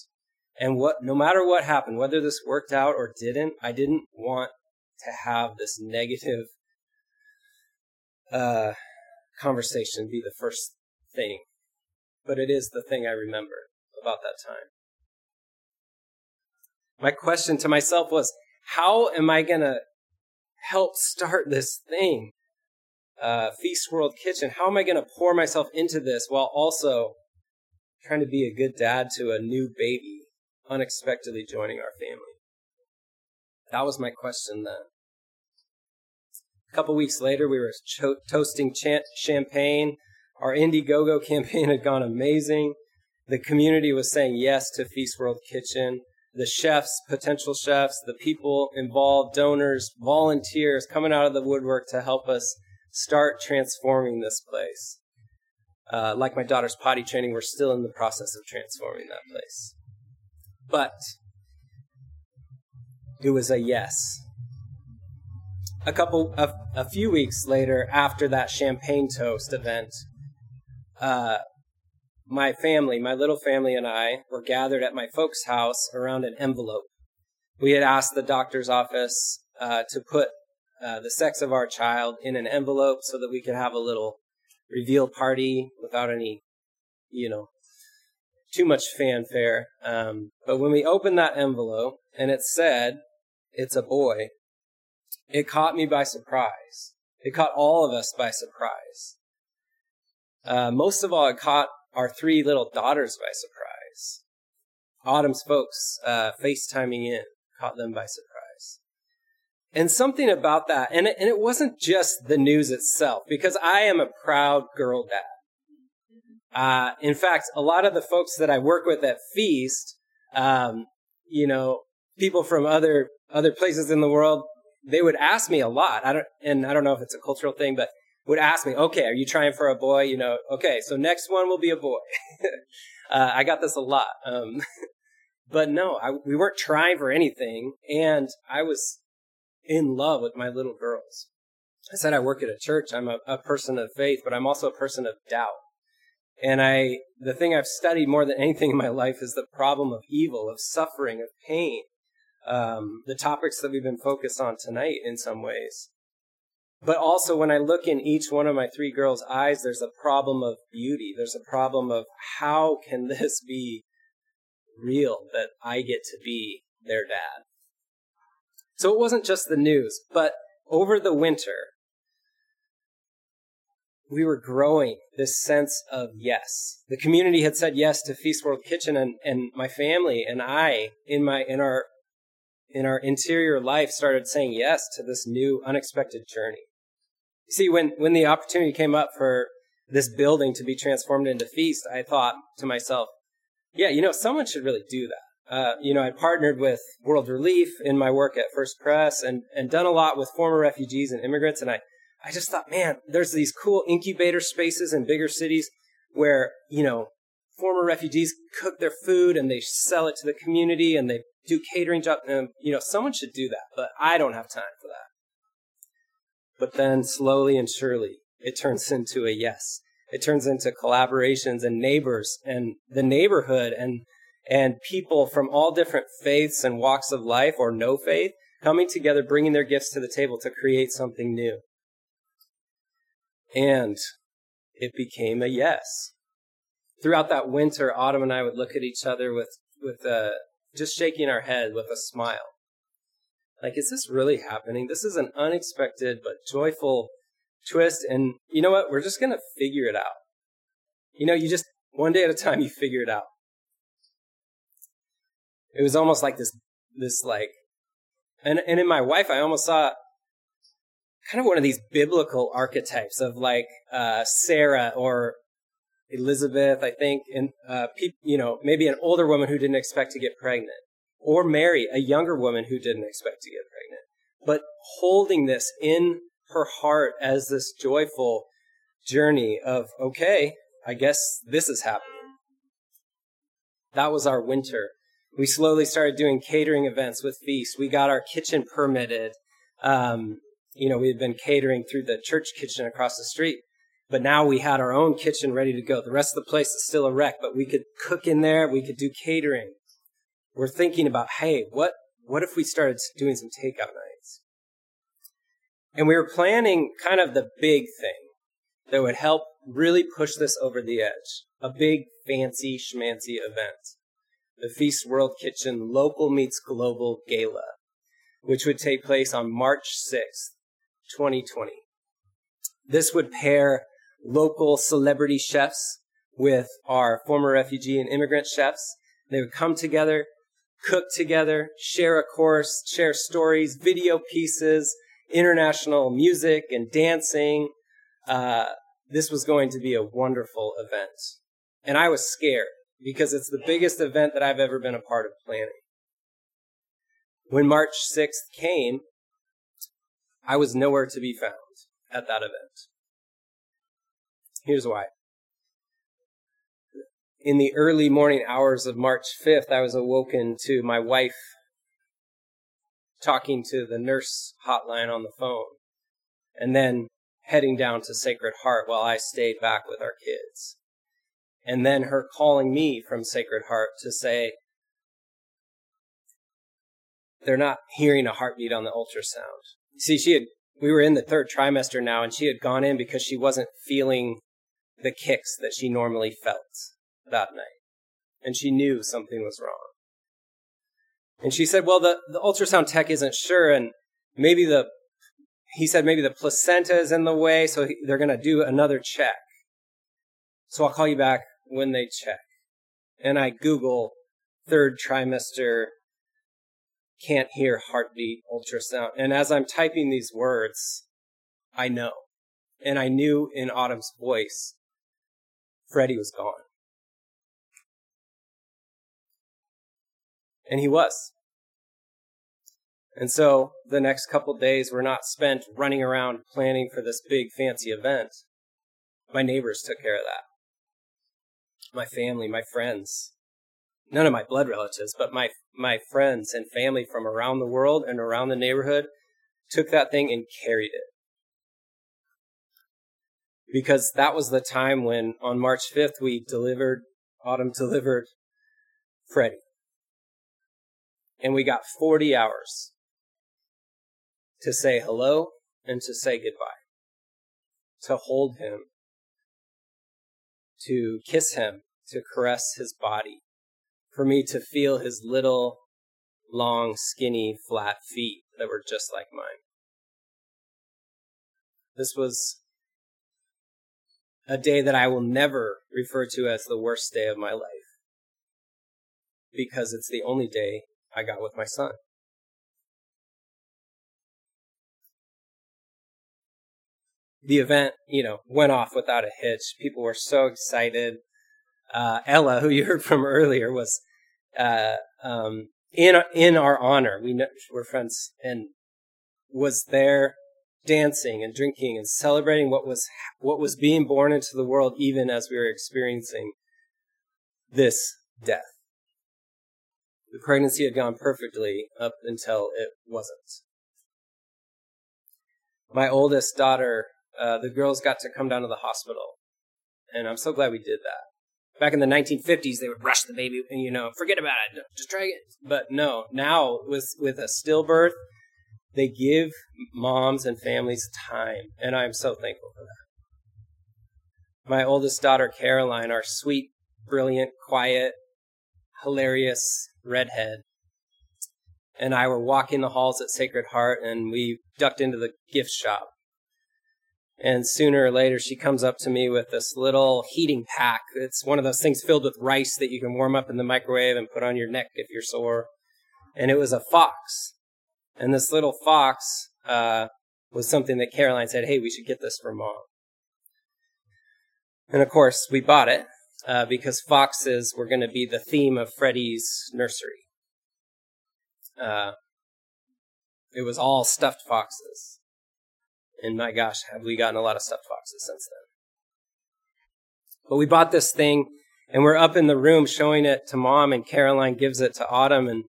And what, no matter what happened, whether this worked out or didn't, I didn't want to have this negative uh, conversation be the first thing, but it is the thing I remember about that time. My question to myself was, how am I going to help start this thing, uh, Feast World Kitchen? How am I going to pour myself into this while also trying to be a good dad to a new baby unexpectedly joining our family? That was my question then. A couple weeks later, we were cho- toasting cha- champagne. Our Indiegogo campaign had gone amazing. The community was saying yes to Feast World Kitchen. The chefs, potential chefs, the people involved, donors, volunteers coming out of the woodwork to help us start transforming this place. Uh, like my daughter's potty training, we're still in the process of transforming that place. But it was a yes. A couple, a, a few weeks later, after that champagne toast event, uh, my family, my little family and I were gathered at my folks' house around an envelope. We had asked the doctor's office uh, to put uh, the sex of our child in an envelope so that we could have a little reveal party without any, you know, too much fanfare. Um, but when we opened that envelope and it said, "It's a boy," it caught me by surprise. It caught all of us by surprise. Uh, most of all, it caught our three little daughters by surprise. Autumn's folks uh, FaceTiming in caught them by surprise. And something about that, and it, and it wasn't just the news itself, because I am a proud girl dad. Uh, in fact, a lot of the folks that I work with at Feast, um, you know, people from other other places in the world, they would ask me a lot. I don't, and I don't know if it's a cultural thing, but would ask me, okay, are you trying for a boy? You know, okay, so next one will be a boy. uh, I got this a lot. Um, but no, I, we weren't trying for anything. And I was in love with my little girls. I said I work at a church. I'm a, a person of faith, but I'm also a person of doubt. And I, the thing I've studied more than anything in my life is the problem of evil, of suffering, of pain. Um, the topics that we've been focused on tonight in some ways. But also when I look in each one of my three girls' eyes, there's a problem of beauty. There's a problem of how can this be real that I get to be their dad? So it wasn't just the news, but over the winter, we were growing this sense of yes. The community had said yes to Feast World Kitchen, and, and my family and I in my in our in our interior life started saying yes to this new unexpected journey. You see, when, when the opportunity came up for this building to be transformed into Feast, I thought to myself, yeah, you know, someone should really do that. Uh, you know, I partnered with World Relief in my work at First Press and, and done a lot with former refugees and immigrants. And I, I just thought, man, there's these cool incubator spaces in bigger cities where, you know, former refugees cook their food and they sell it to the community and they do catering jobs. And, you know, someone should do that, but I don't have time for that. But then slowly and surely, it turns into a yes. It turns into collaborations and neighbors and the neighborhood and and people from all different faiths and walks of life or no faith coming together, bringing their gifts to the table to create something new. And it became a yes. Throughout that winter, Autumn and I would look at each other with with a uh, just shaking our head with a smile. Like, is this really happening? This is an unexpected but joyful twist. And you know what? We're just going to figure it out. You know, you just, one day at a time, you figure it out. It was almost like this, this like, and, and in my wife, I almost saw kind of one of these biblical archetypes of like uh, Sarah or Elizabeth, I think, and, uh, pe- you know, maybe an older woman who didn't expect to get pregnant, or Mary, a younger woman who didn't expect to get pregnant, but holding this in her heart as this joyful journey of, okay, I guess this is happening. That was our winter. We slowly started doing catering events with Feast. We got our kitchen permitted. Um, you know, we had been catering through the church kitchen across the street. But now we had our own kitchen ready to go. The rest of the place is still a wreck, but we could cook in there. We could do catering. We're thinking about, hey, what, what if we started doing some takeout nights? And we were planning kind of the big thing that would help really push this over the edge. A big, fancy, schmancy event. The Feast World Kitchen Local Meets Global Gala, which would take place on March sixth, twenty twenty. This would pair local celebrity chefs with our former refugee and immigrant chefs. They would come together, cook together, share a course, share stories, video pieces, international music and dancing. Uh, this was going to be a wonderful event. And I was scared because it's the biggest event that I've ever been a part of planning. When March sixth came, I was nowhere to be found at that event. Here's why. In the early morning hours of March fifth, I was awoken to my wife talking to the nurse hotline on the phone, and then heading down to Sacred Heart while I stayed back with our kids. And then her calling me from Sacred Heart to say, they're not hearing a heartbeat on the ultrasound. See, she had, we were in the third trimester now, and she had gone in because she wasn't feeling the kicks that she normally felt that night. And she knew something was wrong. And she said, well, the, the ultrasound tech isn't sure, and maybe the, he said maybe the placenta is in the way, so he, they're going to do another check. So I'll call you back when they check. And I Google third trimester can't hear heartbeat ultrasound. And as I'm typing these words, I know. And I knew in Autumn's voice, Freddie was gone. And he was. And so the next couple days were not spent running around planning for this big fancy event. My neighbors took care of that. My family, my friends. None of my blood relatives, but my my friends and family from around the world and around the neighborhood took that thing and carried it. Because that was the time when, on March fifth, we delivered, Autumn delivered Freddie. And we got forty hours to say hello and to say goodbye, to hold him, to kiss him, to caress his body, for me to feel his little, long, skinny, flat feet that were just like mine. This was a day that I will never refer to as the worst day of my life, because it's the only day I got with my son. The event, you know, went off without a hitch. People were so excited. Uh, Ella, who you heard from earlier, was uh, um, in in our honor. We know, we're friends, and was there dancing and drinking and celebrating what was what was being born into the world, even as we were experiencing this death. The pregnancy had gone perfectly up until it wasn't. My oldest daughter, uh, the girls got to come down to the hospital, and I'm so glad we did that. Back in the nineteen fifties, they would rush the baby, and you know, forget about it, just try it. But no, now with with a stillbirth, they give moms and families time, and I'm so thankful for that. My oldest daughter, Caroline, our sweet, brilliant, quiet, hilarious redhead, and I were walking the halls at Sacred Heart, and we ducked into the gift shop. And sooner or later, she comes up to me with this little heating pack. It's one of those things filled with rice that you can warm up in the microwave and put on your neck if you're sore. And it was a fox. And this little fox uh, was something that Caroline said, hey, we should get this for Mom. And of course, we bought it. Uh, because foxes were going to be the theme of Freddie's nursery. Uh, it was all stuffed foxes. And my gosh, have we gotten a lot of stuffed foxes since then. But we bought this thing, and we're up in the room showing it to Mom, and Caroline gives it to Autumn. And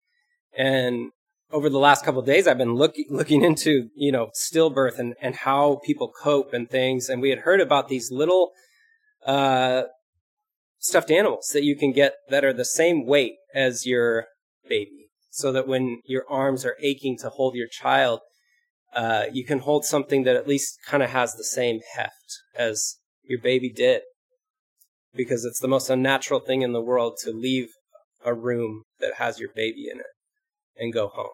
and over the last couple of days, I've been looking looking into, you know, stillbirth and, and how people cope and things. And we had heard about these little... Uh, stuffed animals that you can get that are the same weight as your baby, so that when your arms are aching to hold your child, uh, you can hold something that at least kind of has the same heft as your baby did, because it's the most unnatural thing in the world to leave a room that has your baby in it and go home.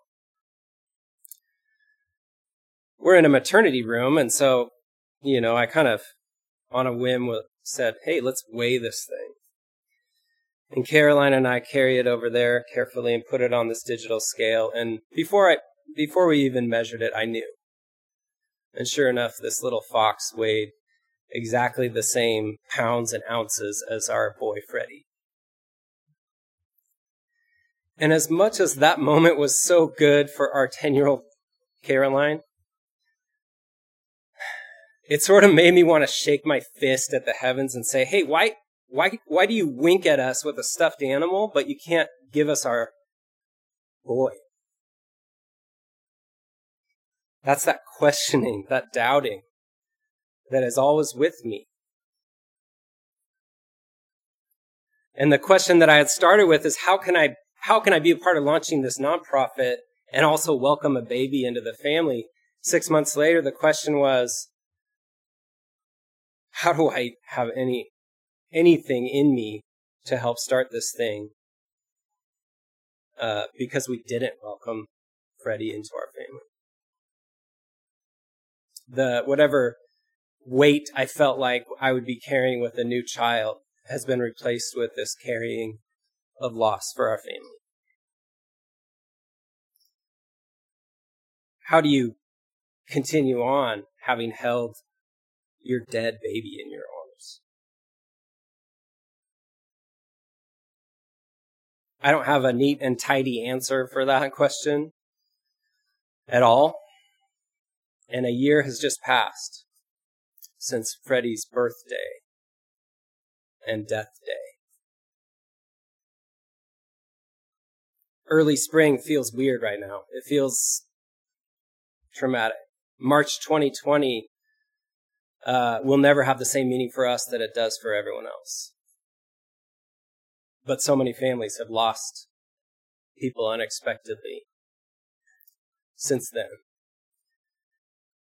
We're in a maternity room, and so, you know, I kind of, on a whim, said, hey, let's weigh this thing. And Caroline and I carry it over there carefully and put it on this digital scale. And before I, before we even measured it, I knew. And sure enough, this little fox weighed exactly the same pounds and ounces as our boy Freddie. And as much as that moment was so good for our ten-year-old Caroline, it sort of made me want to shake my fist at the heavens and say, hey, why... Why why do you wink at us with a stuffed animal, but you can't give us our boy? That's that questioning, that doubting that is always with me. And the question that I had started with is, how can I how can I be a part of launching this nonprofit and also welcome a baby into the family? Six months later, the question was, how do I have any anything in me to help start this thing, uh, because we didn't welcome Freddie into our family. The whatever weight I felt like I would be carrying with a new child has been replaced with this carrying of loss for our family. How do you continue on having held your dead baby in your arms? I don't have a neat and tidy answer for that question at all. And a year has just passed since Freddie's birthday and death day. Early spring feels weird right now. It feels traumatic. March twenty twenty uh, will never have the same meaning for us that it does for everyone else. But so many families have lost people unexpectedly since then.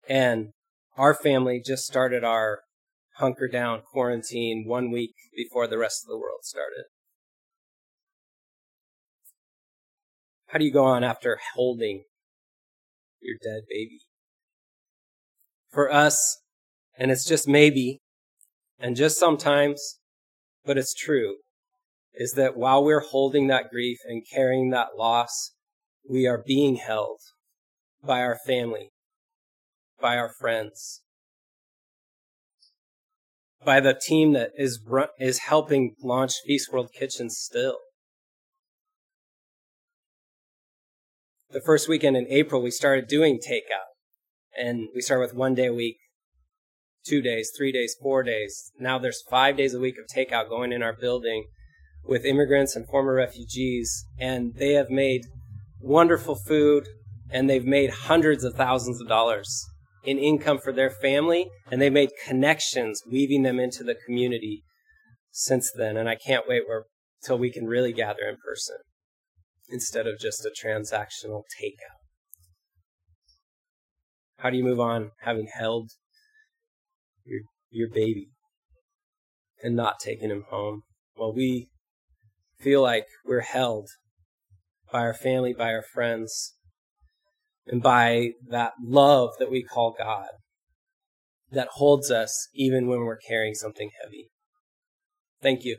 And our family just started our hunker down quarantine one week before the rest of the world started. How do you go on after holding your dead baby? For us, and it's just maybe, and just sometimes, but it's true, is that while we're holding that grief and carrying that loss, we are being held by our family, by our friends, by the team that is run, is helping launch Feast World Kitchen still. The first weekend in April, we started doing takeout. And we started with one day a week, two days, three days, four days. Now there's five days a week of takeout going in our building with immigrants and former refugees, and they have made wonderful food, and they've made hundreds of thousands of dollars in income for their family, and they've made connections, weaving them into the community since then. And I can't wait till we can really gather in person instead of just a transactional takeout. How do you move on having held your, your baby and not taking him home? Well, we feel like we're held by our family, by our friends, and by that love that we call God that holds us even when we're carrying something heavy. Thank you.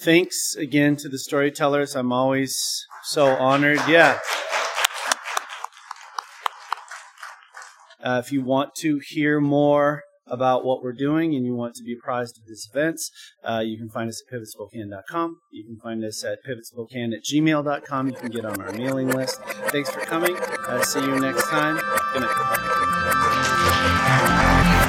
Thanks again to the storytellers. I'm always so honored. Yeah. Uh, if you want to hear more about what we're doing and you want to be apprised of these events, uh, you can find us at pivot spokane dot com. You can find us at pivot spokane at gmail dot com. You can get on our mailing list. Thanks for coming. Uh, see you next time. Good night.